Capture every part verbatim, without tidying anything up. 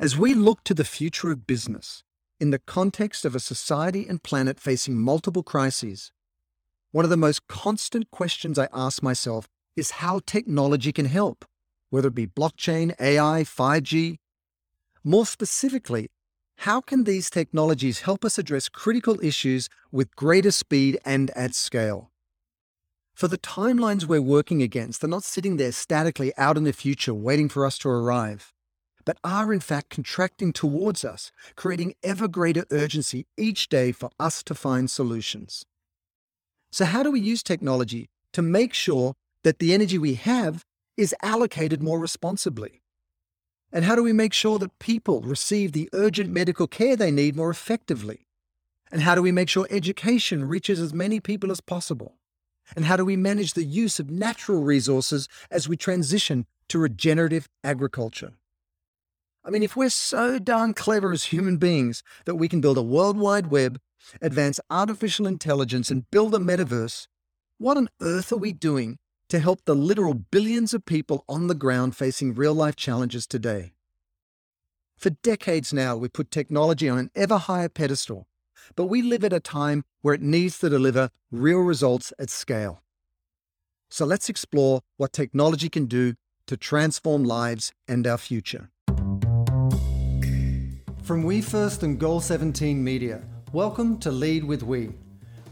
As we look to the future of business in the context of a society and planet facing multiple crises, one of the most constant questions I ask myself is how technology can help, whether it be blockchain, A I, five G. More specifically, how can these technologies help us address critical issues with greater speed and at scale? For the timelines we're working against, they're not sitting there statically out in the future waiting for us to arrive, but are in fact contracting towards us, creating ever greater urgency each day for us to find solutions. So how do we use technology to make sure that the energy we have is allocated more responsibly? And how do we make sure that people receive the urgent medical care they need more effectively? And how do we make sure education reaches as many people as possible? And how do we manage the use of natural resources as we transition to regenerative agriculture? I mean, if we're so darn clever as human beings that we can build a World Wide Web, advance artificial intelligence, and build a metaverse, what on earth are we doing to help the literal billions of people on the ground facing real-life challenges today? For decades now, we put technology on an ever higher pedestal, but we live at a time where it needs to deliver real results at scale. So let's explore what technology can do to transform lives and our future. From WE First and Goal seventeen Media, welcome to Lead with WE.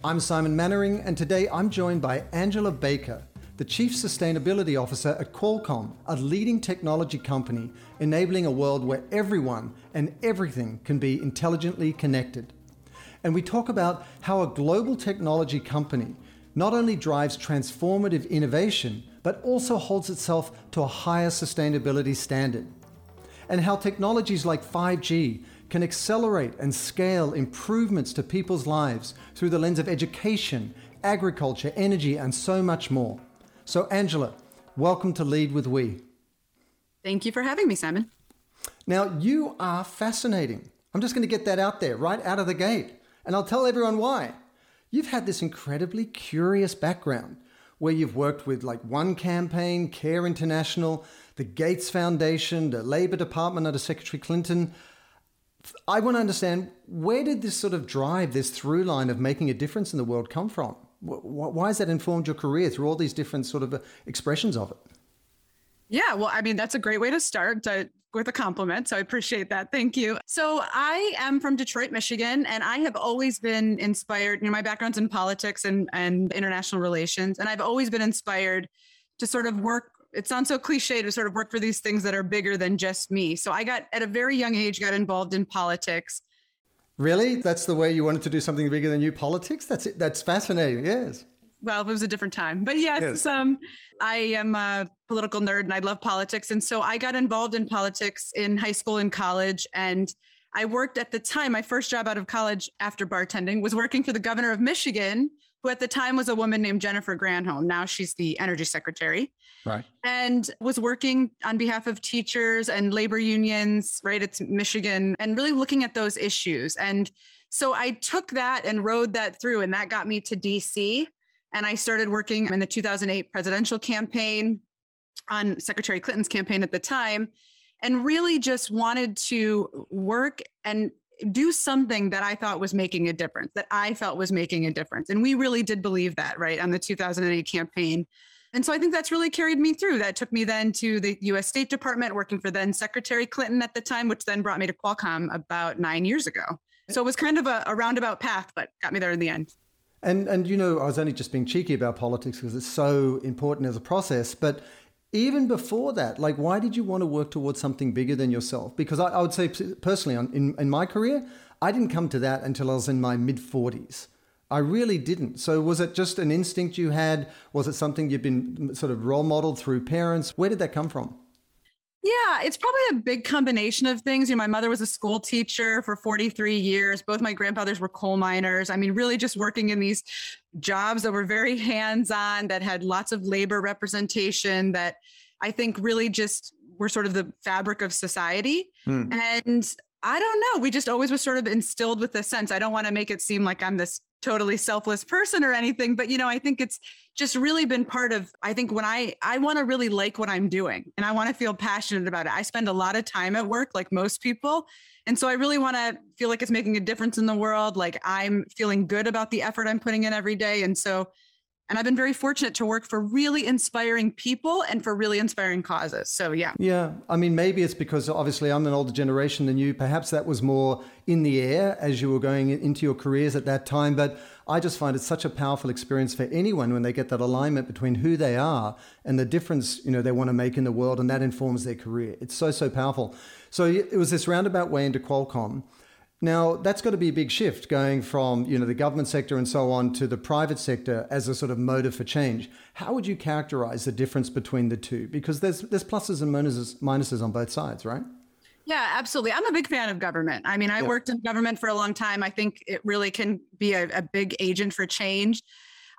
I'm Simon Mannering, and today I'm joined by Angela Baker, the Chief Sustainability Officer at Qualcomm, a leading technology company enabling a world where everyone and everything can be intelligently connected. And we talk about how a global technology company not only drives transformative innovation, but also holds itself to a higher sustainability standard, and how technologies like five G can accelerate and scale improvements to people's lives through the lens of education, agriculture, energy, and so much more. So Angela, welcome to Lead with WE. Thank you for having me, Simon. Now, you are fascinating. I'm just going to get that out there right out of the gate, and I'll tell everyone why. You've had this incredibly curious background where you've worked with like One Campaign, Care International, the Gates Foundation, the Labor Department under Secretary Clinton. I want to understand, where did this sort of drive, this through line of making a difference in the world come from? Why has that informed your career through all these different sort of expressions of it? Yeah, well, I mean, that's a great way to start to, with a compliment. So I appreciate that. Thank you. So I am from Detroit, Michigan, and I have always been inspired. You know, my background's in politics and, and international relations, and I've always been inspired to sort of work. It sounds so cliche to sort of work for these things that are bigger than just me. So I got, at a very young age, got involved in politics. Really? That's the way you wanted to do something bigger than you, politics? That's it. That's fascinating. Yes. Well, it was a different time, but yes, yes. Um, I am a political nerd and I love politics. And so I got involved in politics in high school and college. And I worked at the time, my first job out of college after bartending was working for the governor of Michigan, who at the time was a woman named Jennifer Granholm. Now she's the energy secretary. Right. And was working on behalf of teachers and labor unions, right? It's Michigan, and really looking at those issues. And so I took that and rode that through, and that got me to D C. And I started working in the two thousand eight presidential campaign on Secretary Clinton's campaign at the time, and really just wanted to work and do something that I thought was making a difference, that I felt was making a difference. And we really did believe that, right, on the two thousand eight campaign. And so I think that's really carried me through. That took me then to the U S State Department, working for then Secretary Clinton at the time, which then brought me to Qualcomm about nine years ago. So it was kind of a, a roundabout path, but got me there in the end. And, and you know, I was only just being cheeky about politics because it's so important as a process. But even before that, like, why did you want to work towards something bigger than yourself? Because I, I would say personally, on, in, in my career, I didn't come to that until I was in my mid-forties. I really didn't. So was it just an instinct you had? Was it something you've been sort of role modeled through parents? Where did that come from? Yeah, it's probably a big combination of things. You know, my mother was a school teacher for forty-three years. Both my grandfathers were coal miners. I mean, really just working in these jobs that were very hands-on, that had lots of labor representation, that I think really just were sort of the fabric of society. Mm. And I don't know. We just always was sort of instilled with this sense. I don't want to make it seem like I'm this totally selfless person or anything, but, you know, I think it's just really been part of, I think when I, I want to really like what I'm doing and I want to feel passionate about it. I spend a lot of time at work, like most people. And so I really want to feel like it's making a difference in the world. Like I'm feeling good about the effort I'm putting in every day. And so, and I've been very fortunate to work for really inspiring people and for really inspiring causes. So, yeah. Yeah. I mean, maybe it's because obviously I'm an older generation than you. Perhaps that was more in the air as you were going into your careers at that time. But I just find it such a powerful experience for anyone when they get that alignment between who they are and the difference, you know, they want to make in the world. And that informs their career. It's so, so powerful. So it was this roundabout way into Qualcomm. Now, that's got to be a big shift going from, you know, the government sector and so on to the private sector as a sort of motive for change. How would you characterize the difference between the two? Because there's there's pluses and minuses, minuses on both sides, right? Yeah, absolutely. I'm a big fan of government. I mean, I yeah. worked in government for a long time. I think it really can be a, a big agent for change.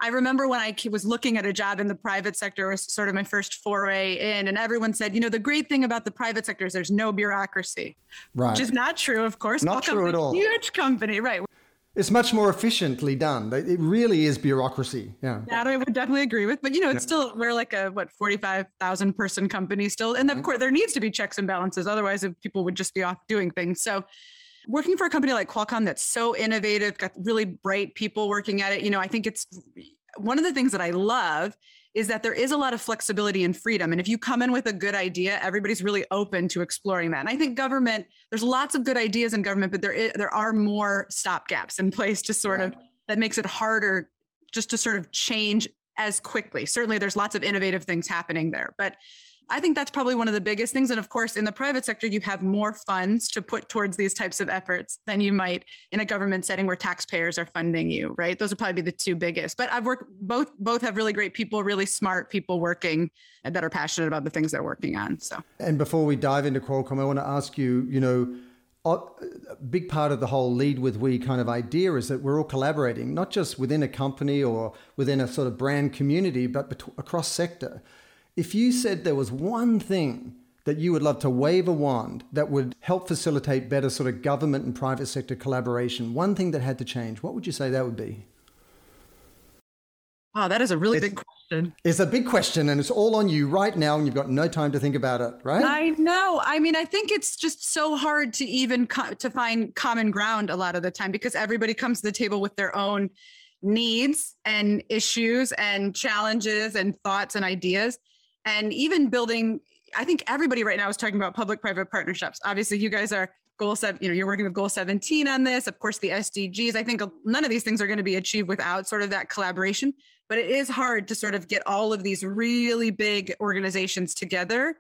I remember when I was looking at a job in the private sector, it was sort of my first foray in, and everyone said, you know, the great thing about the private sector is there's no bureaucracy, right? Which is not true, of course. Not true at all. Huge company, right? It's much more efficiently done. It really is bureaucracy. Yeah. That I would definitely agree with. But, you know, it's yeah. still, we're like a, what, forty-five thousand person company still. And of course, there needs to be checks and balances. Otherwise, people would just be off doing things. So working for a company like Qualcomm that's so innovative, got really bright people working at it, you know, I think it's one of the things that I love is that there is a lot of flexibility and freedom. And if you come in with a good idea, everybody's really open to exploring that. And I think government, there's lots of good ideas in government, but there is, there are more stopgaps in place to sort of, that makes it harder just to sort of change as quickly. Certainly there's lots of innovative things happening there, but I think that's probably one of the biggest things. And of course, in the private sector, you have more funds to put towards these types of efforts than you might in a government setting where taxpayers are funding you, right? Those would probably be the two biggest. But I've worked, both both have really great people, really smart people working that are passionate about the things they're working on. So. And before we dive into Qualcomm, I want to ask you, you know, a big part of the whole Lead with WE kind of idea is that we're all collaborating, not just within a company or within a sort of brand community, but bet- across sector. If you said there was one thing that you would love to wave a wand that would help facilitate better sort of government and private sector collaboration, one thing that had to change, what would you say that would be? Wow, that is a really it's, big question. It's a big question and it's all on you right now and you've got no time to think about it, right? I know. I mean, I think it's just so hard to even co- to find common ground a lot of the time because everybody comes to the table with their own needs and issues and challenges and thoughts and ideas. And even building, I think everybody right now is talking about public-private partnerships. Obviously, you guys are goal seven, you know, you're working with Goal seventeen on this. Of course, the S D Gs. I think none of these things are going to be achieved without sort of that collaboration. But it is hard to sort of get all of these really big organizations together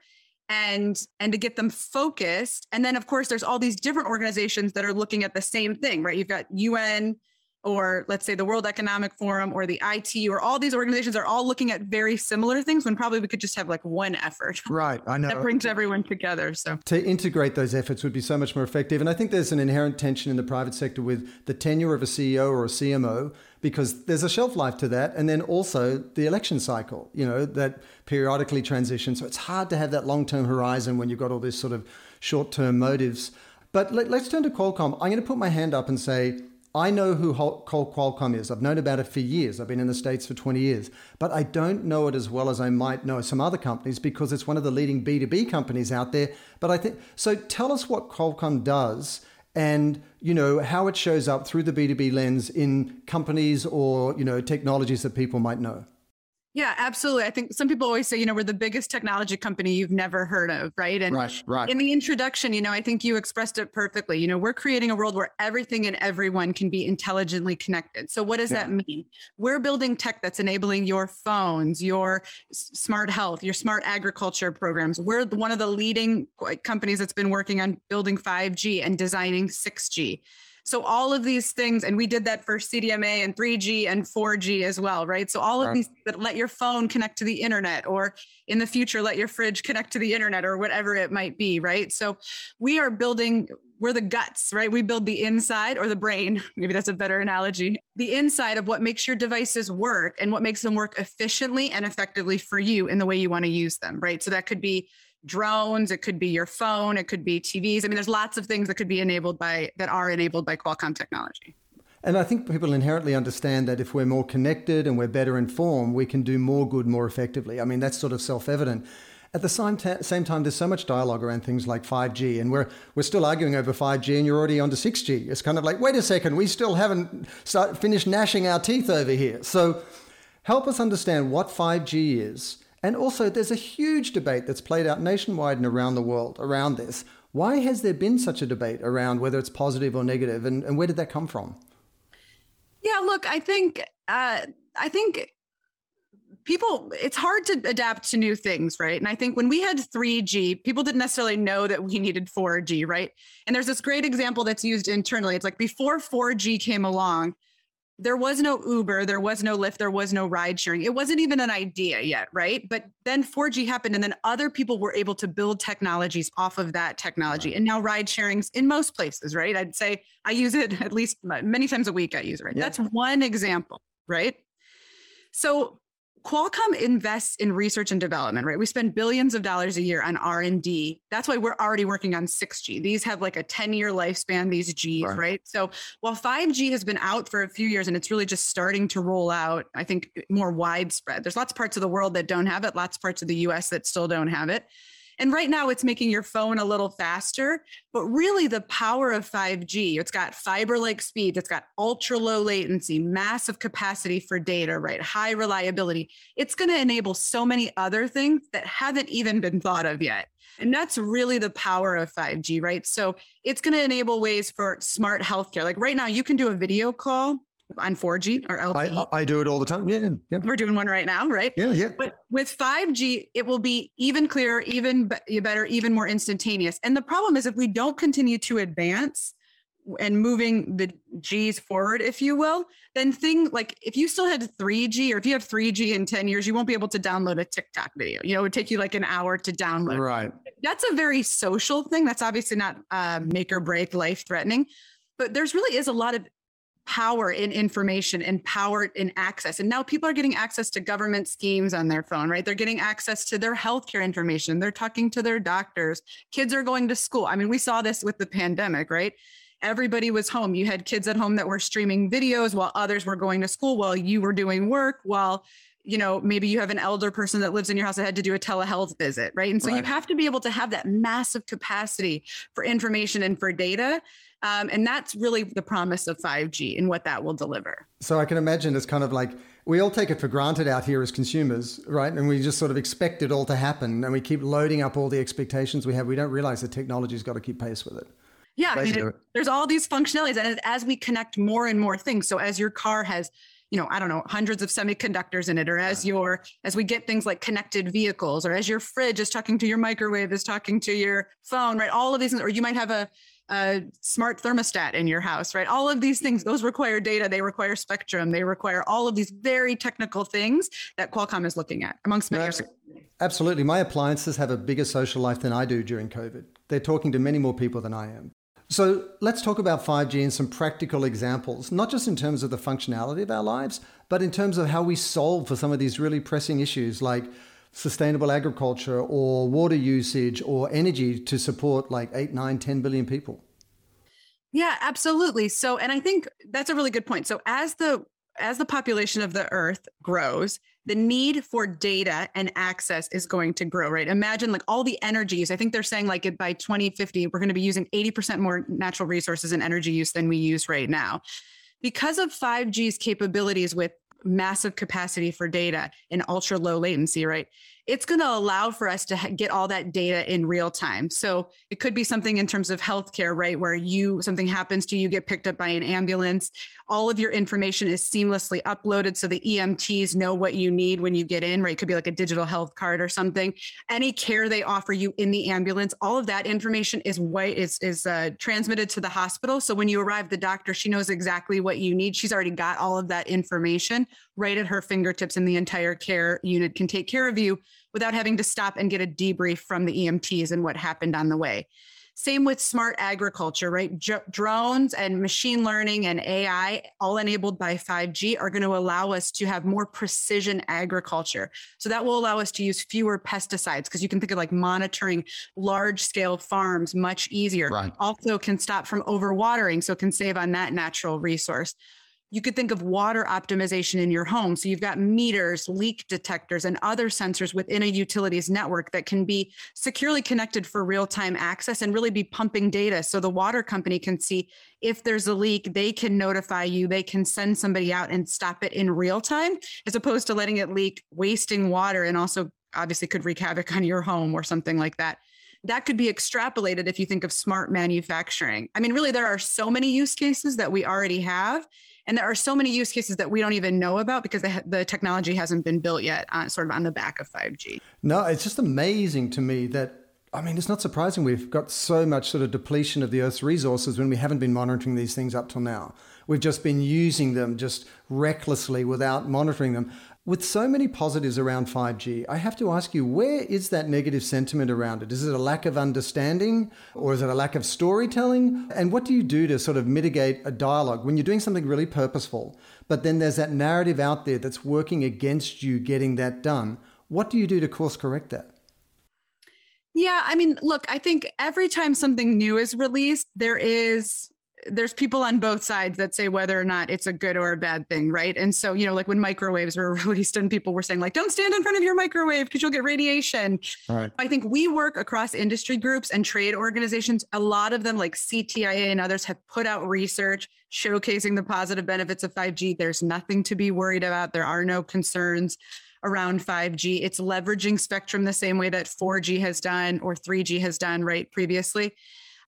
and and to get them focused. And then, of course, there's all these different organizations that are looking at the same thing, right? You've got U N, or let's say the World Economic Forum or the I T U or all these organizations are all looking at very similar things when probably we could just have like one effort. Right, I know. That brings everyone together. So to integrate those efforts would be so much more effective. And I think there's an inherent tension in the private sector with the tenure of a C E O or a C M O because there's a shelf life to that. And then also the election cycle, you know, that periodically transitions. So it's hard to have that long-term horizon when you've got all this sort of short-term motives. But let, let's turn to Qualcomm. I'm going to put my hand up and say, I know who Qualcomm is. I've known about it for years. I've been in the States for twenty years, but I don't know it as well as I might know some other companies because it's one of the leading B two B companies out there. But I think, so tell us what Qualcomm does and, you know, how it shows up through the B two B lens in companies or, you know, technologies that people might know. Yeah, absolutely. I think some people always say, you know, we're the biggest technology company you've never heard of, right? And right, right. In the introduction, you know, I think you expressed it perfectly. You know, we're creating a world where everything and everyone can be intelligently connected. So what does yeah. that mean? We're building tech that's enabling your phones, your smart health, your smart agriculture programs. We're one of the leading companies that's been working on building five G and designing six G. So all of these things, and we did that for C D M A and three G and four G as well, right? So all of right. these that let your phone connect to the internet, or in the future, let your fridge connect to the internet or whatever it might be, right? So we are building, we're the guts, right? We build the inside or the brain, maybe that's a better analogy, the inside of what makes your devices work and what makes them work efficiently and effectively for you in the way you want to use them, right? So that could be drones, it could be your phone, it could be T Vs. I mean, there's lots of things that could be enabled by, that are enabled by Qualcomm technology. And I think people inherently understand that if we're more connected and we're better informed, we can do more good more effectively. I mean, that's sort of self-evident. At the same, t- same time, there's so much dialogue around things like five G, and we're we're still arguing over five G, and you're already onto six G. It's kind of like, wait a second, we still haven't start, finished gnashing our teeth over here. So help us understand what five G is. And also, there's a huge debate that's played out nationwide and around the world around this. Why has there been such a debate around whether it's positive or negative, and, and where did that come from? Yeah, look, I think uh, I think people, it's hard to adapt to new things, right? And I think when we had three G, people didn't necessarily know that we needed four G, right? And there's this great example that's used internally. It's like before four G came along, there was no Uber, there was no Lyft, there was no ride sharing. It wasn't even an idea yet, right? But then four G happened, and then other people were able to build technologies off of that technology. Right. And now ride sharing's in most places, right? I'd say I use it at least many times a week, I use it, right? Yeah. That's one example, right? So Qualcomm invests in research and development, right? We spend billions of dollars a year on R and D. That's why we're already working on six G. These have like a ten-year lifespan, these Gs, right. right? So while five G has been out for a few years and it's really just starting to roll out, I think more widespread. There's lots of parts of the world that don't have it, lots of parts of the U S that still don't have it. And right now it's making your phone a little faster, but really the power of five G, it's got fiber-like speeds, it's got ultra low latency, massive capacity for data, right? High reliability. It's going to enable so many other things that haven't even been thought of yet. And that's really the power of five G, right? So it's going to enable ways for smart healthcare. Like right now you can do a video call on four G or L T E. I, I do it all the time. Yeah, yeah. We're doing one right now, right? Yeah, yeah. But with five G, it will be even clearer, even be- better, even more instantaneous. And the problem is if we don't continue to advance and moving the Gs forward, if you will, then thing like if you still had three G, or if you have three G in ten years, you won't be able to download a TikTok video. You know, it would take you like an hour to download. Right. That's a very social thing. That's obviously not uh, make or break, life threatening, but there's really is a lot of power in information and power in access. And now people are getting access to government schemes on their phone, right? They're getting access to their healthcare information. They're talking to their doctors. Kids are going to school. I mean, we saw this with the pandemic, right? Everybody was home. You had kids at home that were streaming videos while others were going to school, while you were doing work, while, you know, maybe you have an elder person that lives in your house that had to do a telehealth visit, right? And so right. you have to be able to have that massive capacity for information and for data. Um, and that's really the promise of five G and what that will deliver. So I can imagine it's kind of like, we all take it for granted out here as consumers, right? And we just sort of expect it all to happen. And we keep loading up all the expectations we have. We don't realize that technology's got to keep pace with it. Yeah, I mean, it, there's all these functionalities. And as we connect more and more things, so as your car has, you know, I don't know, hundreds of semiconductors in it, or as your, as we get things like connected vehicles, or as your fridge is talking to your microwave, is talking to your phone, right? All of these things, or you might have a, a smart thermostat in your house, right? All of these things, those require data, they require spectrum, they require all of these very technical things that Qualcomm is looking at, amongst many others. Absolutely. My appliances have a bigger social life than I do during COVID. They're talking to many more people than I am. So let's talk about five G and some practical examples, not just in terms of the functionality of our lives, but in terms of how we solve for some of these really pressing issues like sustainable agriculture or water usage or energy to support like eight, nine, ten billion people. Yeah, absolutely. So, and I think that's a really good point. So as the as the population of the earth grows, the need for data and access is going to grow, right? Imagine like all the energies. I think they're saying like by twenty fifty, we're going to be using eighty percent more natural resources and energy use than we use right now. Because of five G's capabilities with massive capacity for data and ultra low latency, right? It's going to allow for us to ha- get all that data in real time. So it could be something in terms of healthcare, right? Where you, something happens to you, get picked up by an ambulance. All of your information is seamlessly uploaded. So the E M Ts know what you need when you get in, right? It could be like a digital health card or something. Any care they offer you in the ambulance, all of that information is white, is, is uh, transmitted to the hospital. So when you arrive, the doctor, she knows exactly what you need. She's already got all of that information right at her fingertips, and the entire care unit can take care of you without having to stop and get a debrief from the E M Ts and what happened on the way. Same with smart agriculture, right? Dr- drones and machine learning and A I, all enabled by five G, are going to allow us to have more precision agriculture. So that will allow us to use fewer pesticides, because you can think of like monitoring large scale farms much easier. Right. Also can stop from overwatering, so can save on that natural resource. You could think of water optimization in your home. So you've got meters, leak detectors, and other sensors within a utilities network that can be securely connected for real-time access and really be pumping data. So the water company can see if there's a leak, they can notify you, they can send somebody out and stop it in real time, as opposed to letting it leak, wasting water, and also obviously could wreak havoc on your home or something like that. That could be extrapolated if you think of smart manufacturing. I mean, really, there are so many use cases that we already have. And there are so many use cases that we don't even know about because the, the technology hasn't been built yet, uh, sort of on the back of five G. No, it's just amazing to me that, I mean, it's not surprising we've got so much sort of depletion of the Earth's resources when we haven't been monitoring these things up till now. We've just been using them just recklessly without monitoring them. With so many positives around five G, I have to ask you, where is that negative sentiment around it? Is it a lack of understanding, or is it a lack of storytelling? And what do you do to sort of mitigate a dialogue when you're doing something really purposeful, but then there's that narrative out there that's working against you getting that done? What do you do to course correct that? Yeah, I mean, look, I think every time something new is released, there is... there's people on both sides that say whether or not it's a good or a bad thing, right? And so, you know, like when microwaves were released and people were saying like, don't stand in front of your microwave because you'll get radiation. Right. I think we work across industry groups and trade organizations. A lot of them, like C T I A and others, have put out research showcasing the positive benefits of five G. There's nothing to be worried about. There are no concerns around five G. It's leveraging spectrum the same way that four G has done or three G has done, right, previously.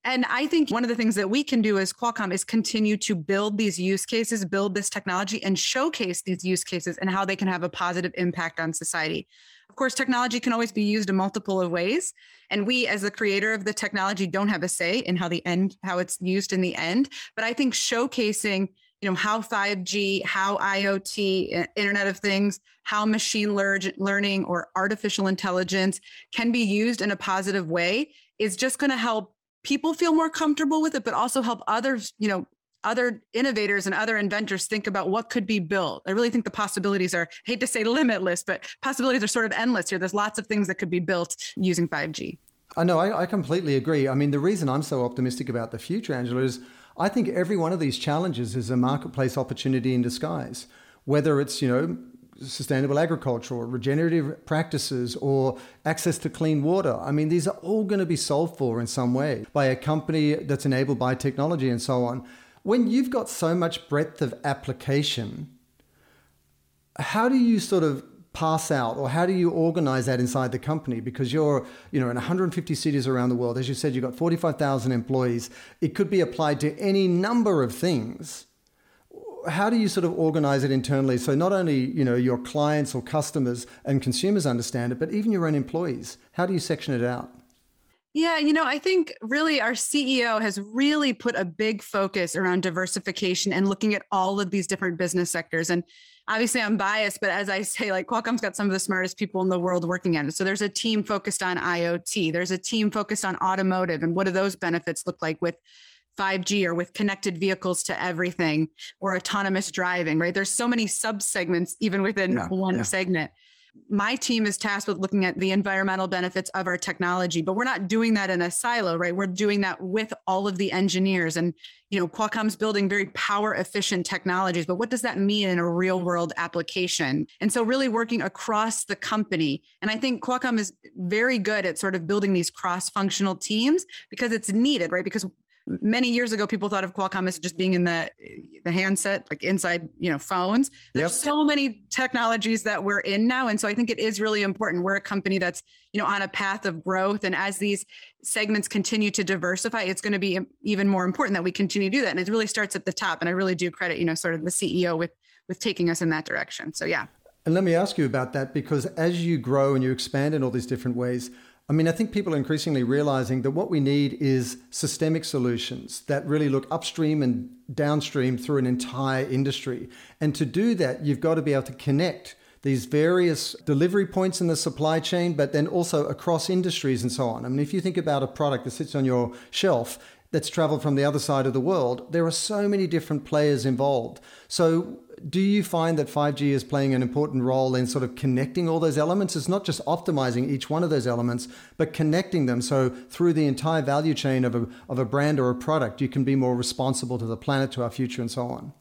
And I think one of the things that we can do as Qualcomm is continue to build these use cases, build this technology, and showcase these use cases and how they can have a positive impact on society. Of course, technology can always be used in multiple of ways. And we, as the creator of the technology, don't have a say in how the end, how it's used in the end. But I think showcasing, you know, how five G, how I O T, Internet of Things, how machine learning or artificial intelligence can be used in a positive way is just going to help people feel more comfortable with it, but also help others, you know, other innovators and other inventors think about what could be built. I really think the possibilities are, I hate to say limitless, but possibilities are sort of endless here. There's lots of things that could be built using five G. I know, I, I completely agree. I mean, the reason I'm so optimistic about the future, Angela, is I think every one of these challenges is a marketplace opportunity in disguise, whether it's, you know, sustainable agriculture or regenerative practices or access to clean water. I mean, these are all going to be solved for in some way by a company that's enabled by technology and so on. When you've got so much breadth of application, how do you sort of pass out, or how do you organize that inside the company? Because you're, you know, in one hundred fifty cities around the world, as you said, you've got forty-five thousand employees. It could be applied to any number of things. How do you sort of organize it internally so not only, you know, your clients or customers and consumers understand it, but even your own employees? How do you section it out? Yeah, you know, I think really our C E O has really put a big focus around diversification and looking at all of these different business sectors. And obviously I'm biased, but as I say, like Qualcomm's got some of the smartest people in the world working on it. So there's a team focused on I O T. There's a team focused on automotive. And what do those benefits look like with five G or with connected vehicles to everything or autonomous driving, right? There's so many subsegments even within yeah, one yeah. segment. My team is tasked with looking at the environmental benefits of our technology, but we're not doing that in a silo, right? We're doing that with all of the engineers. And, you know, Qualcomm's building very power efficient technologies, but what does that mean in a real world application? And so really working across the company. And I think Qualcomm is very good at sort of building these cross-functional teams because it's needed, right? Because many years ago, people thought of Qualcomm as just being in the the handset, like inside, you know, phones. There's yep. so many technologies that we're in now. And so I think it is really important. We're a company that's, you know, on a path of growth. And as these segments continue to diversify, it's going to be even more important that we continue to do that. And it really starts at the top. And I really do credit, you know, sort of the C E O with with taking us in that direction. So, yeah. And let me ask you about that, because as you grow and you expand in all these different ways, I mean, I think people are increasingly realizing that what we need is systemic solutions that really look upstream and downstream through an entire industry. And to do that, you've got to be able to connect these various delivery points in the supply chain, but then also across industries and so on. I mean, if you think about a product that sits on your shelf that's traveled from the other side of the world, there are so many different players involved. So do you find that five G is playing an important role in sort of connecting all those elements? It's not just optimizing each one of those elements, but connecting them. So through the entire value chain of a, of a brand or a product, you can be more responsible to the planet, to our future and so on.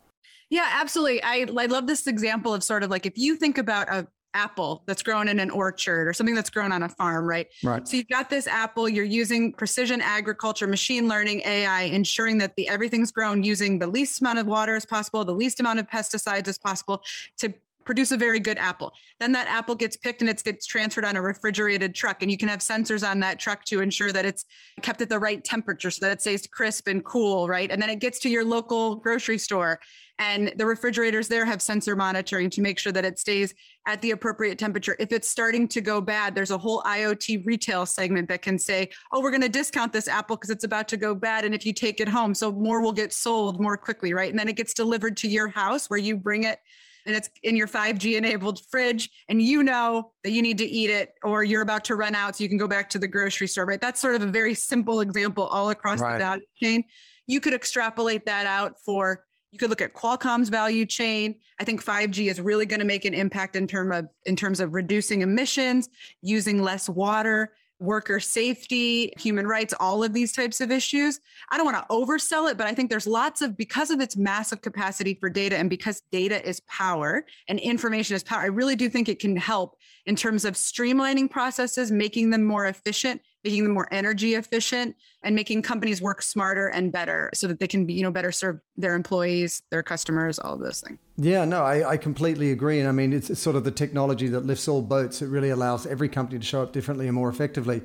Yeah, absolutely. I, I love this example of sort of like, if you think about a apple that's grown in an orchard or something that's grown on a farm, right? Right. So you've got this apple, you're using precision agriculture, machine learning, A I, ensuring that the everything's grown using the least amount of water as possible, the least amount of pesticides as possible to produce a very good apple. Then that apple gets picked and it gets transferred on a refrigerated truck. And you can have sensors on that truck to ensure that it's kept at the right temperature so that it stays crisp and cool, right? And then it gets to your local grocery store. And the refrigerators there have sensor monitoring to make sure that it stays at the appropriate temperature. If it's starting to go bad, there's a whole IoT retail segment that can say, oh, we're going to discount this apple because it's about to go bad. And if you take it home, so more will get sold more quickly, right? And then it gets delivered to your house where you bring it. And it's in your five G enabled fridge, and you know that you need to eat it or you're about to run out, so you can go back to the grocery store, right? That's sort of a very simple example all across right. the value chain. You could extrapolate that out for, you could look at Qualcomm's value chain. I think five G is really going to make an impact in, term of, in terms of reducing emissions, using less water, worker safety, human rights, all of these types of issues. I don't want to oversell it, but I think there's lots of, because of its massive capacity for data and because data is power and information is power, I really do think it can help in terms of streamlining processes, making them more efficient, making them more energy efficient, and making companies work smarter and better so that they can be, you know, better serve their employees, their customers, all of those things. Yeah, no, I, I completely agree. And I mean, it's, it's sort of the technology that lifts all boats. It really allows every company to show up differently and more effectively.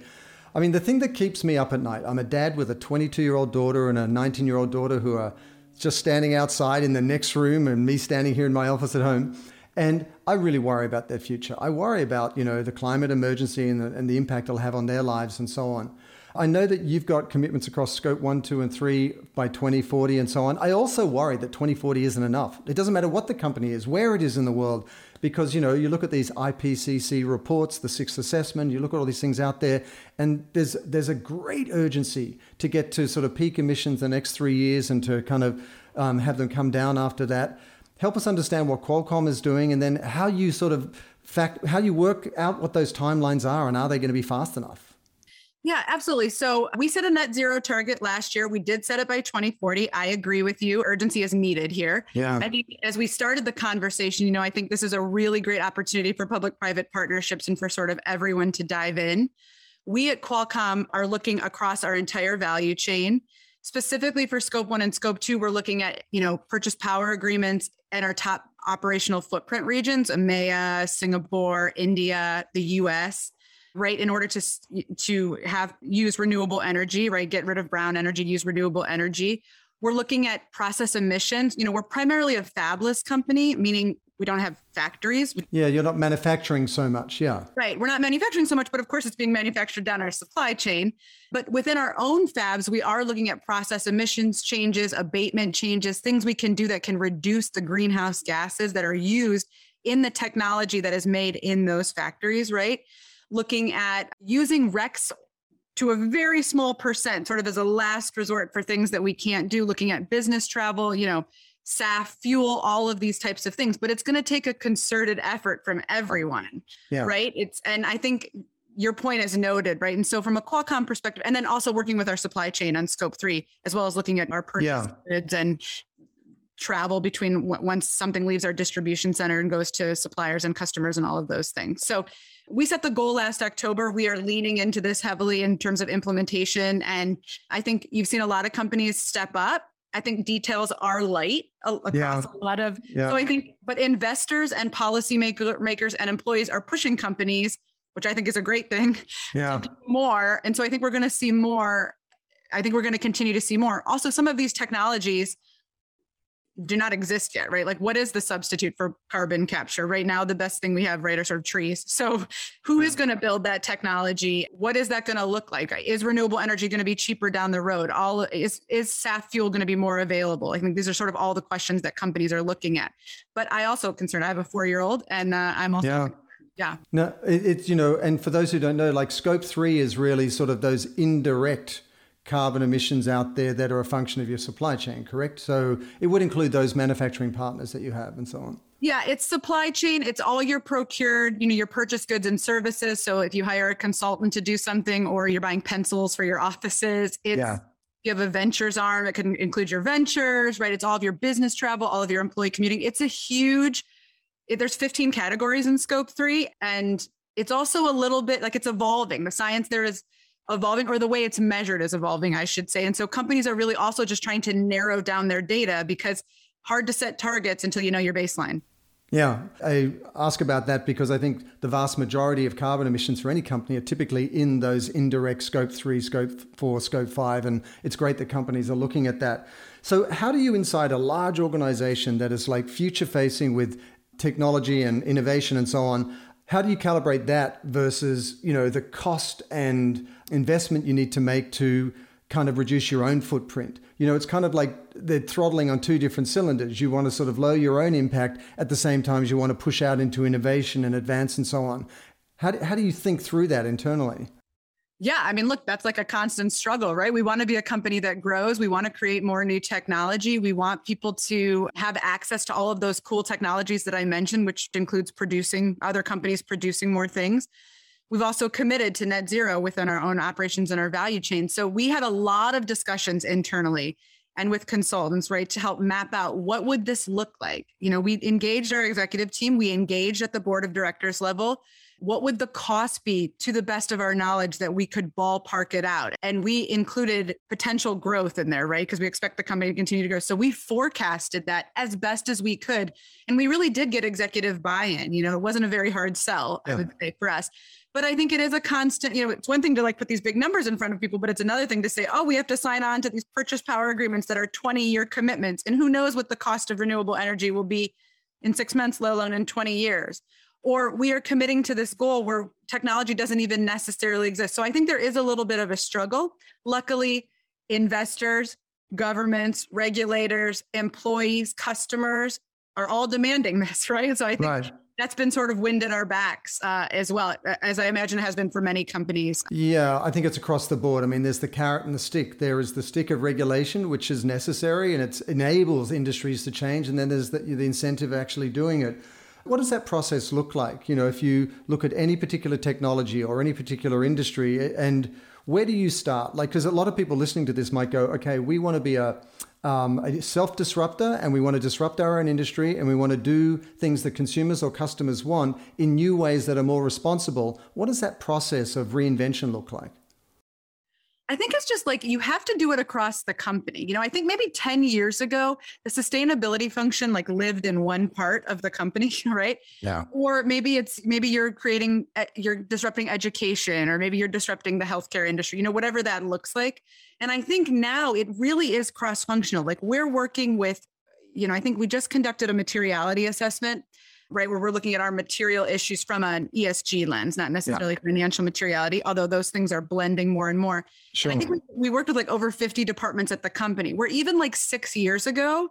I mean, the thing that keeps me up at night, I'm a dad with a twenty-two-year-old daughter and a nineteen-year-old daughter who are just standing outside in the next room and me standing here in my office at home. And I really worry about their future. I worry about, you know, the climate emergency and the, and the impact it'll have on their lives and so on. I know that you've got commitments across scope one, two, and three by twenty forty and so on. I also worry that twenty forty isn't enough. It doesn't matter what the company is, where it is in the world, because, you know, you look at these I P C C reports, the sixth assessment, you look at all these things out there, and there's there's a great urgency to get to sort of peak emissions the next three years and to kind of um, have them come down after that. Help us understand what Qualcomm is doing and then how you sort of fact, how you work out what those timelines are and are they going to be fast enough? Yeah, absolutely. So we set a net zero target last year. We did set it by twenty forty. I agree with you. Urgency is needed here. Yeah. I think as we started the conversation, you know, I think this is a really great opportunity for public-private partnerships and for sort of everyone to dive in. We at Qualcomm are looking across our entire value chain. Specifically for scope one and scope two, we're looking at, you know, purchase power agreements and our top operational footprint regions, EMEA, Singapore, India, the U S, right? In order to, to have use renewable energy, right? Get rid of brown energy, use renewable energy. We're looking at process emissions. You know, we're primarily a fabless company, meaning we don't have factories. Yeah, you're not manufacturing so much, yeah. Right, we're not manufacturing so much, but of course it's being manufactured down our supply chain. But within our own fabs, we are looking at process emissions changes, abatement changes, things we can do that can reduce the greenhouse gases that are used in the technology that is made in those factories, right? Looking at using R E Cs to a very small percent, sort of as a last resort for things that we can't do, looking at business travel, you know, S A F, fuel, all of these types of things, but it's going to take a concerted effort from everyone, yeah. right? It's and I think your point is noted, right? And so from a Qualcomm perspective, and then also working with our supply chain on scope three, as well as looking at our purchase goods yeah. and travel between once something leaves our distribution center and goes to suppliers and customers and all of those things. So we set the goal last October. We are leaning into this heavily in terms of implementation. And I think you've seen a lot of companies step up. I think details are light across yeah. a lot of, yeah. so I think, but investors and policymakers and employees are pushing companies, which I think is a great thing, yeah. to do more. And so I think we're going to see more. I think we're going to continue to see more. Also, some of these technologies do not exist yet, right? Like, what is the substitute for carbon capture? Right now, the best thing we have, right, are sort of trees. So who is going to build that technology? What is that going to look like? Is renewable energy going to be cheaper down the road? All is, is S A F fuel going to be more available? I think these are sort of all the questions that companies are looking at. But I also concerned, I have a four-year-old and uh, I'm also... Yeah. Yeah. No, it's, it, you know, and for those who don't know, like scope three is really sort of those indirect carbon emissions out there that are a function of your supply chain, correct? So it would include those manufacturing partners that you have and so on. Yeah, it's supply chain. It's all your procured, you know, your purchased goods and services. So if you hire a consultant to do something or you're buying pencils for your offices, it's... Yeah. You have a ventures arm. It can include your ventures, right? It's all of your business travel, all of your employee commuting. It's a huge... There's fifteen categories in scope three, and it's also a little bit like it's evolving. The science there is evolving, or the way it's measured is evolving, I should say. And so companies are really also just trying to narrow down their data because hard to set targets until you know your baseline. Yeah, I ask about that because I think the vast majority of carbon emissions for any company are typically in those indirect scope three, scope four, scope five, and it's great that companies are looking at that. So how do you, inside a large organization that is like future facing with technology and innovation and so on, how do you calibrate that versus, you know, the cost and investment you need to make to kind of reduce your own footprint? You know, it's kind of like they're throttling on two different cylinders. You want to sort of lower your own impact at the same time as you want to push out into innovation and advance and so on. How do, how do you think through that internally? Yeah, I mean, look, that's like a constant struggle, right? We want to be a company that grows. We want to create more new technology. We want people to have access to all of those cool technologies that I mentioned, which includes producing, other companies producing more things. We've also committed to net zero within our own operations and our value chain. So we had a lot of discussions internally and with consultants, right, to help map out what would this look like. You know, we engaged our executive team. We engaged at the board of directors level. What would the cost be to the best of our knowledge that we could ballpark it out? And we included potential growth in there, right? Because we expect the company to continue to grow. So we forecasted that as best as we could. And we really did get executive buy-in. You know, it wasn't a very hard sell, yeah. I would say, for us. But I think it is a constant, you know, it's one thing to like put these big numbers in front of people, but it's another thing to say, oh, we have to sign on to these purchase power agreements that are twenty-year commitments. And who knows what the cost of renewable energy will be in six months, let alone in twenty years. Or we are committing to this goal where technology doesn't even necessarily exist. So I think there is a little bit of a struggle. Luckily, investors, governments, regulators, employees, customers are all demanding this, right? So I think right. that's been sort of wind at our backs uh, as well, as I imagine it has been for many companies. Yeah, I think it's across the board. I mean, there's the carrot and the stick. There is the stick of regulation, which is necessary and it enables industries to change. And then there's the, the incentive actually doing it. What does that process look like? You know, if you look at any particular technology or any particular industry, and where do you start? Like, because a lot of people listening to this might go, okay, we want to be a, um, a self-disruptor and we want to disrupt our own industry and we want to do things that consumers or customers want in new ways that are more responsible. What does that process of reinvention look like? I think it's just like you have to do it across the company. You know, I think maybe ten years ago, the sustainability function like lived in one part of the company, right? Yeah. Or maybe it's, maybe you're creating, you're disrupting education, or maybe you're disrupting the healthcare industry, you know, whatever that looks like. And I think now it really is cross-functional. Like we're working with, you know, I think we just conducted a materiality assessment, right? Where we're looking at our material issues from an E S G lens, not necessarily yeah. financial materiality, although those things are blending more and more. Sure. And I think we worked with like over fifty departments at the company, where even like six years ago,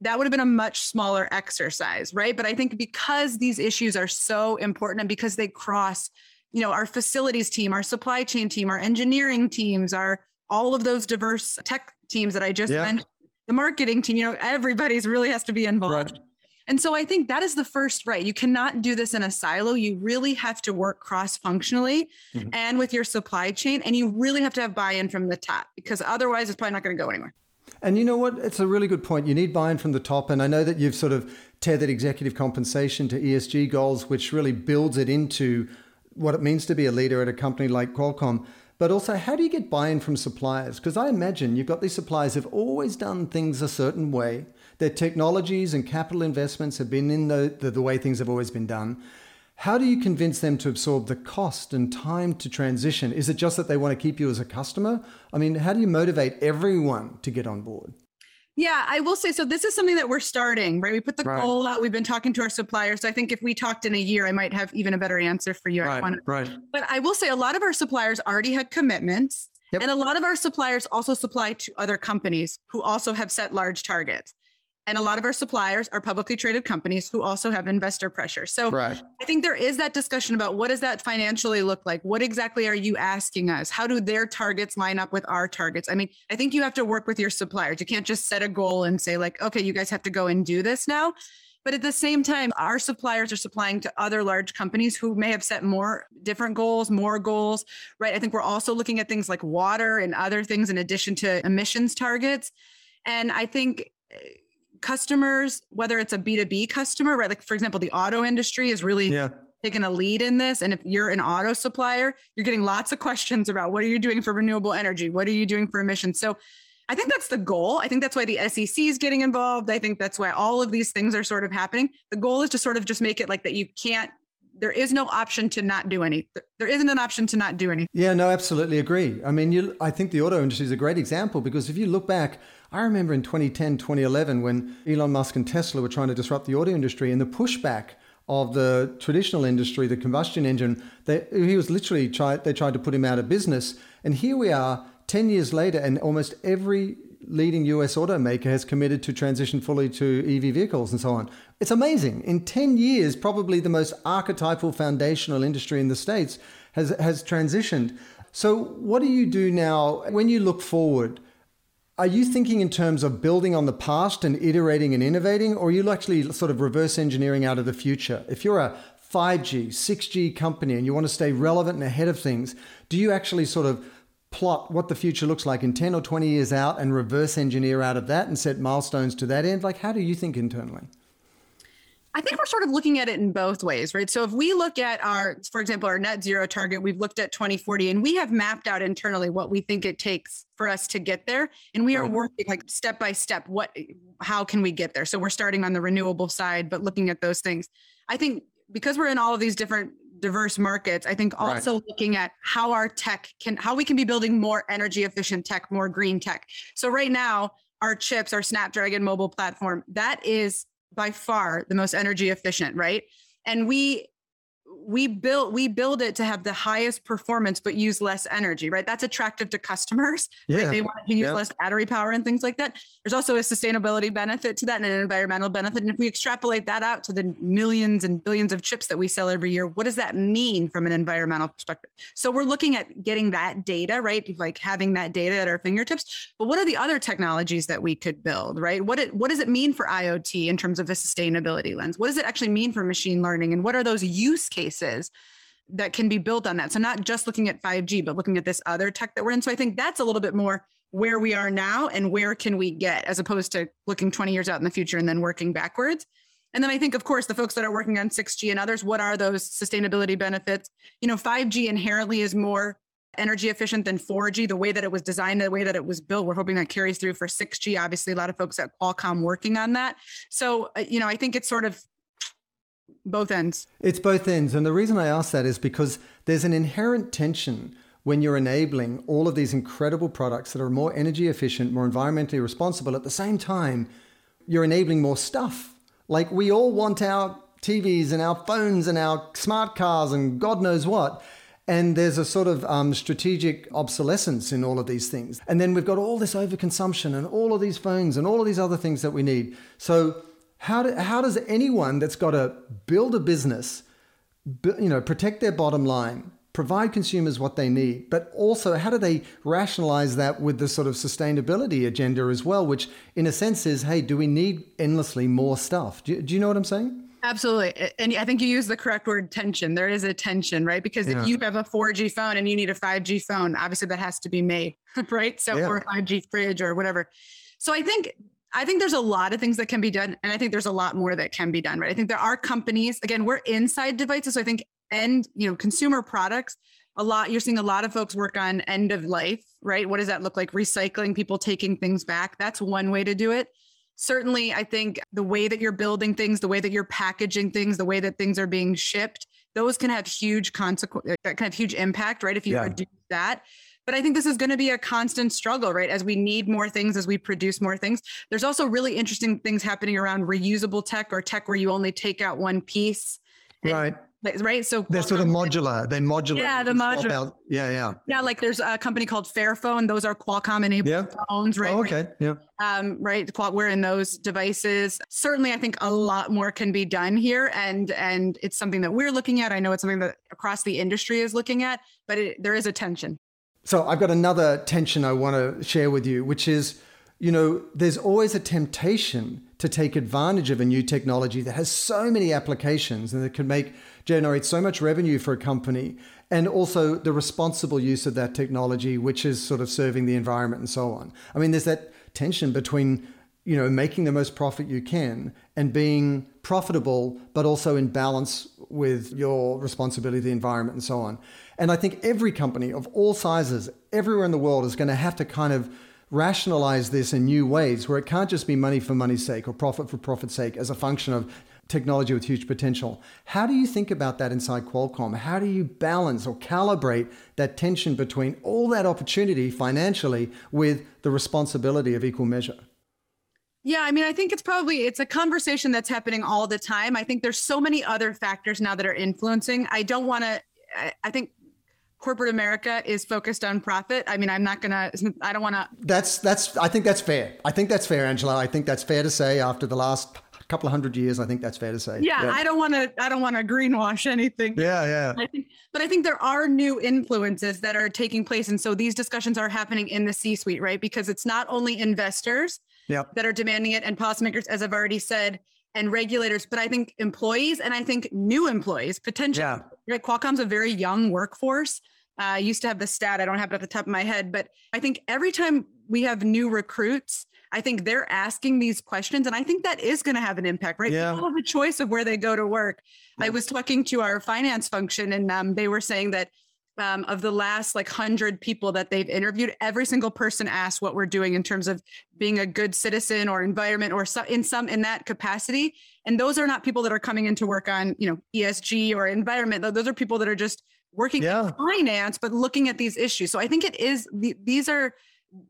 that would have been a much smaller exercise, right? But I think because these issues are so important and because they cross, you know, our facilities team, our supply chain team, our engineering teams, our all of those diverse tech teams that I just yeah. mentioned, the marketing team, you know, everybody's really has to be involved. Right. And so I think that is the first, right? You cannot do this in a silo. You really have to work cross-functionally mm-hmm. and with your supply chain. And you really have to have buy-in from the top, because otherwise it's probably not going to go anywhere. And you know what? It's a really good point. You need buy-in from the top. And I know that you've sort of tethered executive compensation to E S G goals, which really builds it into what it means to be a leader at a company like Qualcomm. But also, how do you get buy-in from suppliers? Because I imagine you've got these suppliers who've always done things a certain way. Their technologies and capital investments have been in the, the, the way things have always been done. How do you convince them to absorb the cost and time to transition? Is it just that they want to keep you as a customer? I mean, how do you motivate everyone to get on board? Yeah, I will say, so this is something that we're starting, right? We put the right. goal out. We've been talking to our suppliers. So I think if we talked in a year, I might have even a better answer for you. Right, I right. But I will say a lot of our suppliers already had commitments. Yep. And a lot of our suppliers also supply to other companies who also have set large targets. And a lot of our suppliers are publicly traded companies who also have investor pressure. So right. I think there is that discussion about what does that financially look like? What exactly are you asking us? How do their targets line up with our targets? I mean, I think you have to work with your suppliers. You can't just set a goal and say like, okay, you guys have to go and do this now. But at the same time, our suppliers are supplying to other large companies who may have set more different goals, more goals, right? I think we're also looking at things like water and other things in addition to emissions targets. And I think customers, whether it's a B two B customer, right? Like for example, the auto industry is really yeah. taking a lead in this. And if you're an auto supplier, you're getting lots of questions about what are you doing for renewable energy? What are you doing for emissions? So I think that's the goal. I think that's why the S E C is getting involved. I think that's why all of these things are sort of happening. The goal is to sort of just make it like that you can't, there is no option to not do any. There isn't an option to not do anything. Yeah, no, absolutely agree. I mean, you, I think the auto industry is a great example because if you look back, I remember in twenty ten, twenty eleven, when Elon Musk and Tesla were trying to disrupt the auto industry and the pushback of the traditional industry, the combustion engine, they, he was literally tried, they tried to put him out of business. And here we are ten years later, and almost every leading U S automaker has committed to transition fully to E V vehicles and so on. It's amazing. In ten years, probably the most archetypal foundational industry in the States has, has transitioned. So what do you do now when you look forward? Are you thinking in terms of building on the past and iterating and innovating, or are you actually sort of reverse engineering out of the future? If you're a five G, six G company and you want to stay relevant and ahead of things, do you actually sort of plot what the future looks like in ten or twenty years out and reverse engineer out of that and set milestones to that end? Like, how do you think internally? I think we're sort of looking at it in both ways, right? So if we look at our, for example, our net zero target, we've looked at twenty forty and we have mapped out internally what we think it takes for us to get there. And we are working like step by step, what, how can we get there? So we're starting on the renewable side, but looking at those things. I think because we're in all of these different diverse markets, I think also right. looking at how our tech can, how we can be building more energy efficient tech, more green tech. So right now our chips, our Snapdragon mobile platform, that is by far the most energy efficient, right? And we we build we build it to have the highest performance but use less energy, right? That's attractive to customers. Yeah. Right? They want to use yeah. less battery power and things like that. There's also a sustainability benefit to that and an environmental benefit. And if we extrapolate that out to the millions and billions of chips that we sell every year, what does that mean from an environmental perspective? So we're looking at getting that data, right? Like having that data at our fingertips. But what are the other technologies that we could build, right? What it, what does it mean for IoT in terms of a sustainability lens? What does it actually mean for machine learning? And what are those use cases that can be built on that? So not just looking at five G, but looking at this other tech that we're in. So I think that's a little bit more where we are now and where can we get, as opposed to looking twenty years out in the future and then working backwards. And then I think, of course, the folks that are working on six G and others, what are those sustainability benefits? You know, five G inherently is more energy efficient than four G, the way that it was designed, the way that it was built. We're hoping that carries through for six G. Obviously, a lot of folks at Qualcomm working on that. So, you know, I think it's sort of both ends. It's both ends. And the reason I ask that is because there's an inherent tension when you're enabling all of these incredible products that are more energy efficient, more environmentally responsible. At the same time, you're enabling more stuff. Like we all want our T Vs and our phones and our smart cars and God knows what. And there's a sort of um, strategic obsolescence in all of these things. And then we've got all this overconsumption and all of these phones and all of these other things that we need. So How, do, how does anyone that's got to build a business, you know, protect their bottom line, provide consumers what they need, but also how do they rationalize that with the sort of sustainability agenda as well, which in a sense is, hey, do we need endlessly more stuff? Do you, do you know what I'm saying? Absolutely. And I think you use the correct word, tension. There is a tension, right? Because yeah. if you have a four G phone and you need a five G phone, obviously that has to be made, right? So yeah. or a five G fridge or whatever. So I think... I think there's a lot of things that can be done. And I think there's a lot more that can be done, right? I think there are companies, again, we're inside devices. So I think end, you know, consumer products, a lot, you're seeing a lot of folks work on end of life, right? What does that look like? Recycling, people taking things back. That's one way to do it. Certainly, I think the way that you're building things, the way that you're packaging things, the way that things are being shipped, those can have huge consequences, that can have huge impact, right? If you yeah. reduce that. But I think this is going to be a constant struggle, right? As we need more things, as we produce more things. There's also really interesting things happening around reusable tech or tech where you only take out one piece. And- right. Right. So they're sort of modular. They modulate. Yeah, the modular. Yeah, yeah. Yeah, like there's a company called Fairphone. Those are Qualcomm enabled yeah. phones, right? Oh, okay. Yeah. Um, right. We're in those devices. Certainly, I think a lot more can be done here. And and it's something that we're looking at. I know it's something that across the industry is looking at, but it, there is a tension. So I've got another tension I want to share with you, which is, you know, there's always a temptation to take advantage of a new technology that has so many applications and that can make generate so much revenue for a company, and also the responsible use of that technology, which is sort of serving the environment and so on. I mean, there's that tension between, you know, making the most profit you can and being profitable, but also in balance with your responsibility to the environment and so on. And I think every company of all sizes, everywhere in the world, is going to have to kind of rationalize this in new ways where it can't just be money for money's sake or profit for profit's sake as a function of technology with huge potential. How do you think about that inside Qualcomm? How do you balance or calibrate that tension between all that opportunity financially with the responsibility of equal measure? Yeah, I mean, I think it's probably, it's a conversation that's happening all the time. I think there's so many other factors now that are influencing. I don't want to, I, I think corporate America is focused on profit. I mean, I'm not going to, I don't want to. That's, that's, I think that's fair. I think that's fair, Angela. I think that's fair to say after the last couple of hundred years. I think that's fair to say. Yeah, yeah. I don't want to, I don't want to greenwash anything. Yeah, yeah. I think, but I think there are new influences that are taking place. And so these discussions are happening in the C-suite, right? Because it's not only investors yep. that are demanding it and policymakers, as I've already said, and regulators, but I think employees and I think new employees, potentially. Yeah. Right? Qualcomm's a very young workforce. I uh, used to have the stat, I don't have it at the top of my head, but I think every time we have new recruits, I think they're asking these questions. And I think that is going to have an impact, right? Yeah. People have a choice of where they go to work. Yeah. I was talking to our finance function and um, they were saying that um, of the last like hundred people that they've interviewed, every single person asked what we're doing in terms of being a good citizen or environment or so, in some in that capacity. And those are not people that are coming into work on, you know, E S G or environment. Those are people that are just working yeah. in finance, but looking at these issues. So I think it is, these are,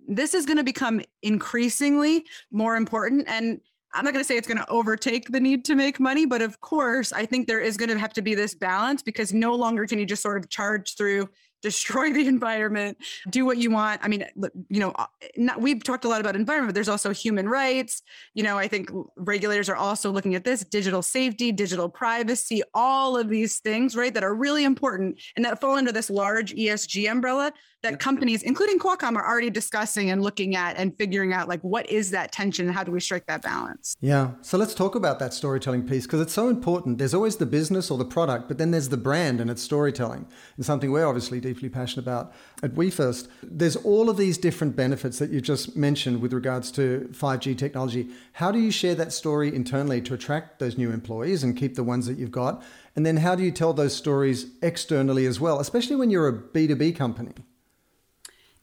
this is going to become increasingly more important. And I'm not going to say it's going to overtake the need to make money, but of course, I think there is going to have to be this balance because no longer can you just sort of charge through, destroy the environment, do what you want. I mean, you know, not, we've talked a lot about environment, but there's also human rights. You know, I think regulators are also looking at this, digital safety, digital privacy, all of these things, right, that are really important and that fall under this large E S G umbrella that companies, including Qualcomm, are already discussing and looking at and figuring out, like, what is that tension and how do we strike that balance? Yeah. So let's talk about that storytelling piece because it's so important. There's always the business or the product, but then there's the brand and its storytelling, and something we're obviously deeply passionate about at WE First. There's all of these different benefits that you just mentioned with regards to five G technology. How do you share that story internally to attract those new employees and keep the ones that you've got? And then how do you tell those stories externally as well, especially when you're a B two B company?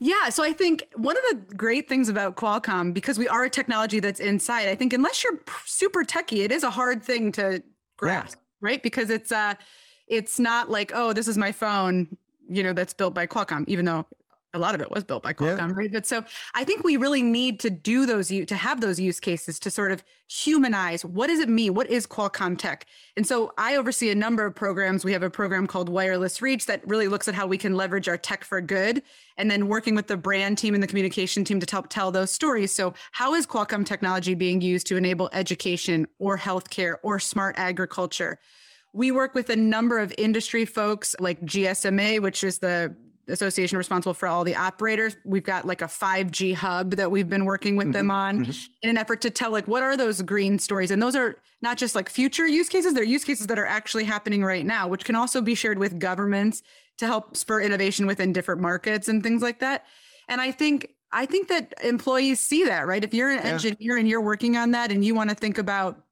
Yeah. So I think one of the great things about Qualcomm, because we are a technology that's inside, I think unless you're super techie, it is a hard thing to grasp, yeah. right? Because it's uh, it's not like, oh, this is my phone, you know, that's built by Qualcomm, even though a lot of it was built by Qualcomm, yeah. right? But so I think we really need to do those, to have those use cases to sort of humanize, what is it me? What is Qualcomm tech? And so I oversee a number of programs. We have a program called Wireless Reach that really looks at how we can leverage our tech for good, and then working with the brand team and the communication team to help tell those stories. So how is Qualcomm technology being used to enable education or healthcare or smart agriculture? We work with a number of industry folks like G S M A, which is the association responsible for all the operators. We've got like a five G hub that we've been working with mm-hmm. them on mm-hmm. in an effort to tell, like, what are those green stories? And those are not just like future use cases, they're use cases that are actually happening right now, which can also be shared with governments to help spur innovation within different markets and things like that. And I think I think that employees see that, right? If you're an yeah. engineer and you're working on that and you want to think about,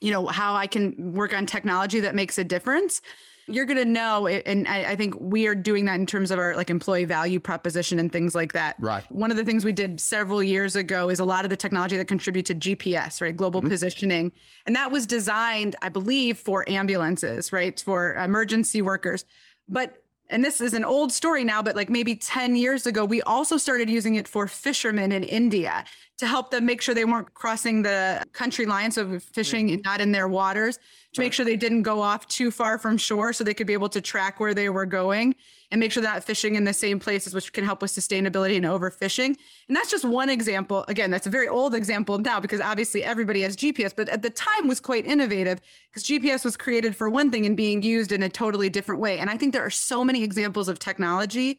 you know, how I can work on technology that makes a difference, you're going to know it. And I, I think we are doing that in terms of our like employee value proposition and things like that. Right. One of the things we did several years ago is a lot of the technology that contributes to G P S, right? Global mm-hmm. positioning. And that was designed, I believe, for ambulances, right? For emergency workers. But and this is an old story now, but like maybe ten years ago, we also started using it for fishermen in India to help them make sure they weren't crossing the country line. So fishing yeah. not in their waters, to right. make sure they didn't go off too far from shore so they could be able to track where they were going and make sure they're not fishing in the same places, which can help with sustainability and overfishing. And that's just one example. Again, that's a very old example now because obviously everybody has G P S, but at the time was quite innovative because G P S was created for one thing and being used in a totally different way. And I think there are so many examples of technology,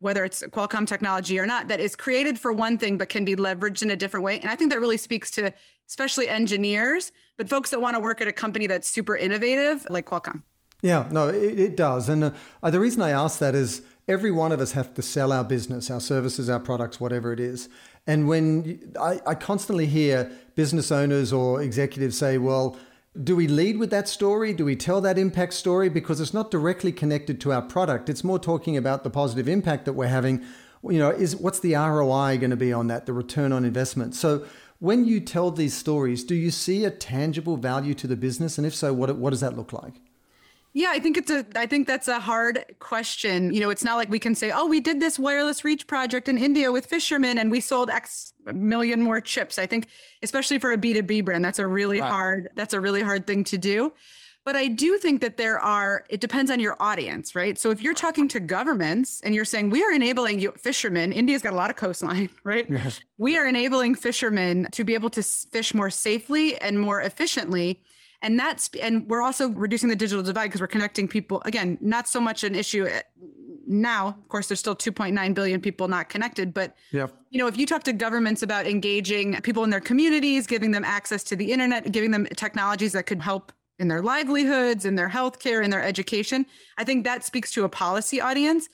whether it's Qualcomm technology or not, that is created for one thing but can be leveraged in a different way. And I think that really speaks to especially engineers, but folks that want to work at a company that's super innovative like Qualcomm. Yeah, no, it, it does. And uh, the reason I ask that is every one of us have to sell our business, our services, our products, whatever it is. And when you, I, I constantly hear business owners or executives say, well, do we lead with that story? Do we tell that impact story? Because it's not directly connected to our product. It's more talking about the positive impact that we're having. You know, is what's the R O I going to be on that, the return on investment? So when you tell these stories, do you see a tangible value to the business? And if so, what what does that look like? Yeah, I think it's a, I think that's a hard question. You know, it's not like we can say, oh, we did this wireless reach project in India with fishermen and we sold X million more chips. I think, especially for a B two B brand, that's a really right. hard, that's a really hard thing to do. But I do think that there are, it depends on your audience, right? So if you're talking to governments and you're saying, we are enabling you, fishermen, India's got a lot of coastline, right? Yes. We are enabling fishermen to be able to fish more safely and more efficiently. And that's, and we're also reducing the digital divide because we're connecting people. Again, not so much an issue now. Of course, there's still two point nine billion people not connected. But, yeah. you know, if you talk to governments about engaging people in their communities, giving them access to the internet, giving them technologies that could help in their livelihoods, in their healthcare, in their education, I think that speaks to a policy audience.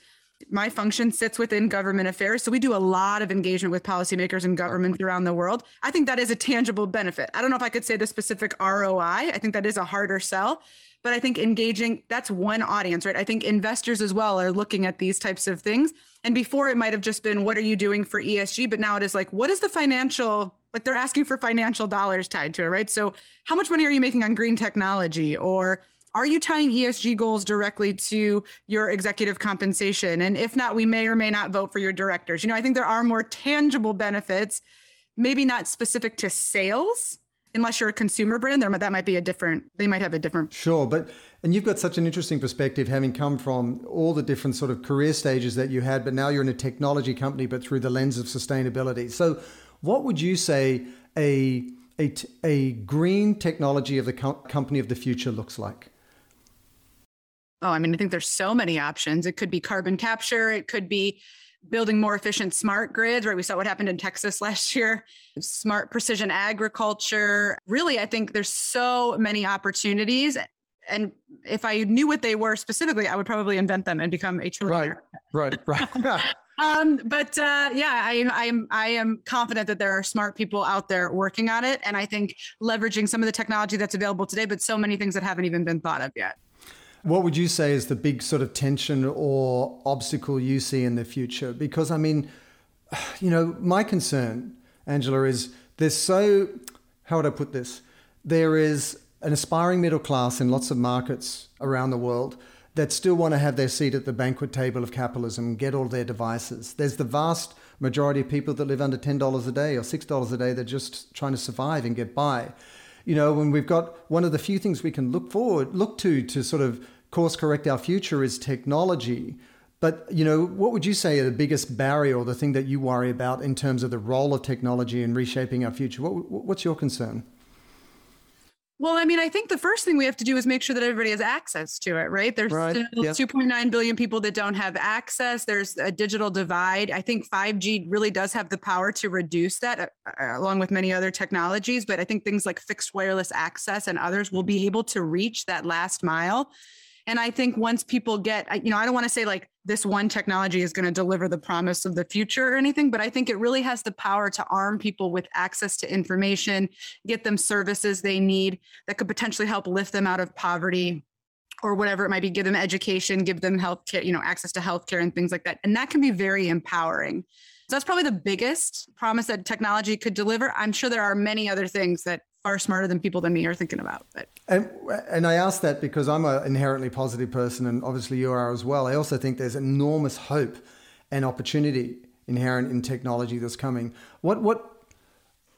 My function sits within government affairs. So we do a lot of engagement with policymakers and governments around the world. I think that is a tangible benefit. I don't know if I could say the specific R O I. I think that is a harder sell, but I think engaging, that's one audience, right? I think investors as well are looking at these types of things. And before it might've just been, what are you doing for E S G? But now it is like, what is the financial, like they're asking for financial dollars tied to it, right? So how much money are you making on green technology, or are you tying E S G goals directly to your executive compensation? And if not, we may or may not vote for your directors. You know, I think there are more tangible benefits, maybe not specific to sales, unless you're a consumer brand. There, that might be a different, they might have a different. Sure. But, and you've got such an interesting perspective, having come from all the different sort of career stages that you had, but now you're in a technology company, but through the lens of sustainability. So what would you say a, a, t- a green technology of the co- company of the future looks like? Oh, I mean, I think there's so many options. It could be carbon capture. It could be building more efficient smart grids, right? We saw what happened in Texas last year. Smart precision agriculture. Really, I think there's so many opportunities. And if I knew what they were specifically, I would probably invent them and become a trillionaire. Right, right, right. um, but uh, yeah, I, I'm, I am confident that there are smart people out there working on it. And I think leveraging some of the technology that's available today, but so many things that haven't even been thought of yet. What would you say is the big sort of tension or obstacle you see in the future? Because, I mean, you know, my concern, Angela, is there's so, how would I put this? There is an aspiring middle class in lots of markets around the world that still want to have their seat at the banquet table of capitalism, get all their devices. There's the vast majority of people that live under ten dollars a day or six dollars a day. They're just trying to survive and get by. You know, when we've got one of the few things we can look forward, look to, to sort of course correct our future is technology. But, you know, what would you say are the biggest barrier or the thing that you worry about in terms of the role of technology in reshaping our future? What, what's your concern? Well, I mean, I think the first thing we have to do is make sure that everybody has access to it, right? There's right. still yep. two point nine billion people that don't have access. There's a digital divide. I think five G really does have the power to reduce that, uh, along with many other technologies. But I think things like fixed wireless access and others will be able to reach that last mile. And I think once people get, you know, I don't want to say like this one technology is going to deliver the promise of the future or anything, but I think it really has the power to arm people with access to information, get them services they need that could potentially help lift them out of poverty or whatever it might be, give them education, give them healthcare, you know, access to healthcare and things like that. And that can be very empowering. So that's probably the biggest promise that technology could deliver. I'm sure there are many other things that far smarter than people than me are thinking about. But and, and I ask that because I'm an inherently positive person, and obviously you are as well. I also think there's enormous hope and opportunity inherent in technology that's coming. What what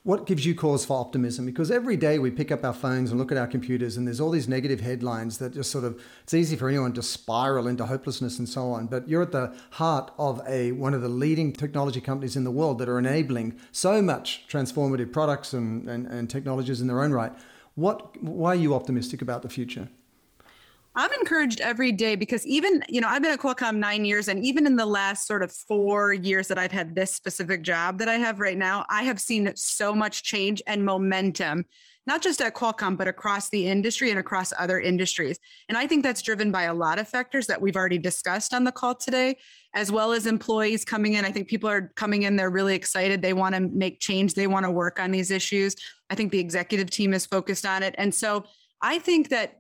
what gives you cause for optimism? Because every day we pick up our phones and look at our computers, and there's all these negative headlines that just sort of, it's easy for anyone to spiral into hopelessness and so on. But you're at the heart of a one of the leading technology companies in the world that are enabling so much transformative products and, and, and technologies in their own right. What, why are you optimistic about the future? I'm encouraged every day because even, you know, I've been at Qualcomm nine years and even in the last sort of four years that I've had this specific job that I have right now, I have seen so much change and momentum, not just at Qualcomm, but across the industry and across other industries. And I think that's driven by a lot of factors that we've already discussed on the call today, as well as employees coming in. I think people are coming in, they're really excited. They want to make change. They want to work on these issues. I think the executive team is focused on it. And so I think that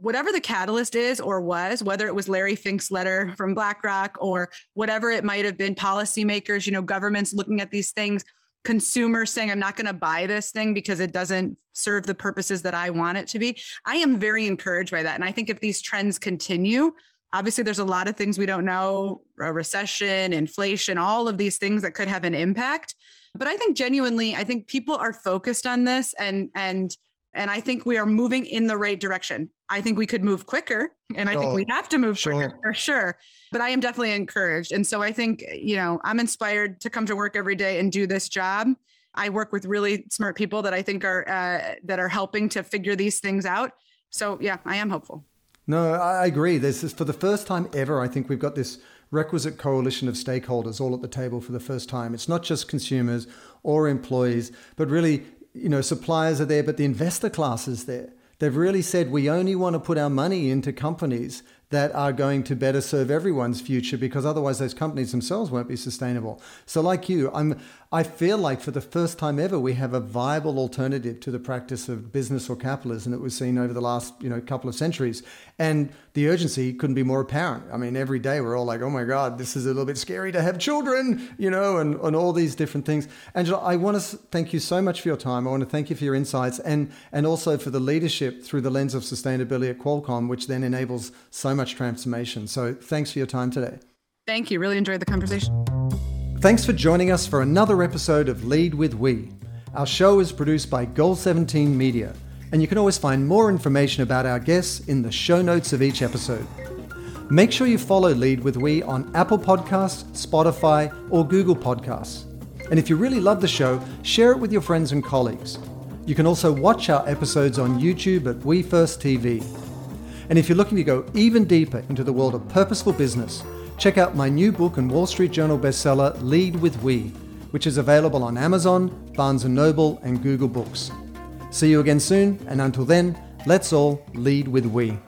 whatever the catalyst is or was, whether it was Larry Fink's letter from BlackRock or whatever it might have been, policymakers, you know, governments looking at these things, consumers saying, I'm not going to buy this thing because it doesn't serve the purposes that I want it to be. I am very encouraged by that. And I think if these trends continue, obviously there's a lot of things we don't know, a recession, inflation, all of these things that could have an impact. But I think genuinely, I think people are focused on this and, and, And I think we are moving in the right direction. I think we could move quicker and I oh, think we have to move sure. quicker for sure, but I am definitely encouraged. And so I think, you know, I'm inspired to come to work every day and do this job. I work with really smart people that I think are, uh, that are helping to figure these things out. So yeah, I am hopeful. No, I agree. This is for the first time ever. I think we've got this requisite coalition of stakeholders all at the table for the first time. It's not just consumers or employees, but really, you know, suppliers are there, but the investor class is there. They've really said, we only want to put our money into companies that are going to better serve everyone's future, because otherwise those companies themselves won't be sustainable. So like you, I'm, I feel like for the first time ever, we have a viable alternative to the practice of business or capitalism that we've seen over the last, you know, couple of centuries. And the urgency couldn't be more apparent. I mean, every day we're all like, oh my God, this is a little bit scary to have children, you know, and, and all these different things. Angela, I want to thank you so much for your time. I want to thank you for your insights and, and also for the leadership through the lens of sustainability at Qualcomm, which then enables so much transformation. So thanks for your time today. Thank you. Really enjoyed the conversation. Thanks for joining us for another episode of Lead with We. Our show is produced by Goal seventeen Media, and you can always find more information about our guests in the show notes of each episode. Make sure you follow Lead with We on Apple Podcasts, Spotify, or Google Podcasts. And if you really love the show, share it with your friends and colleagues. You can also watch our episodes on YouTube at We First T V. And if you're looking to go even deeper into the world of purposeful business, check out my new book and Wall Street Journal bestseller, Lead with We, which is available on Amazon, Barnes and Noble, and Google Books. See you again soon, and until then, let's all lead with we.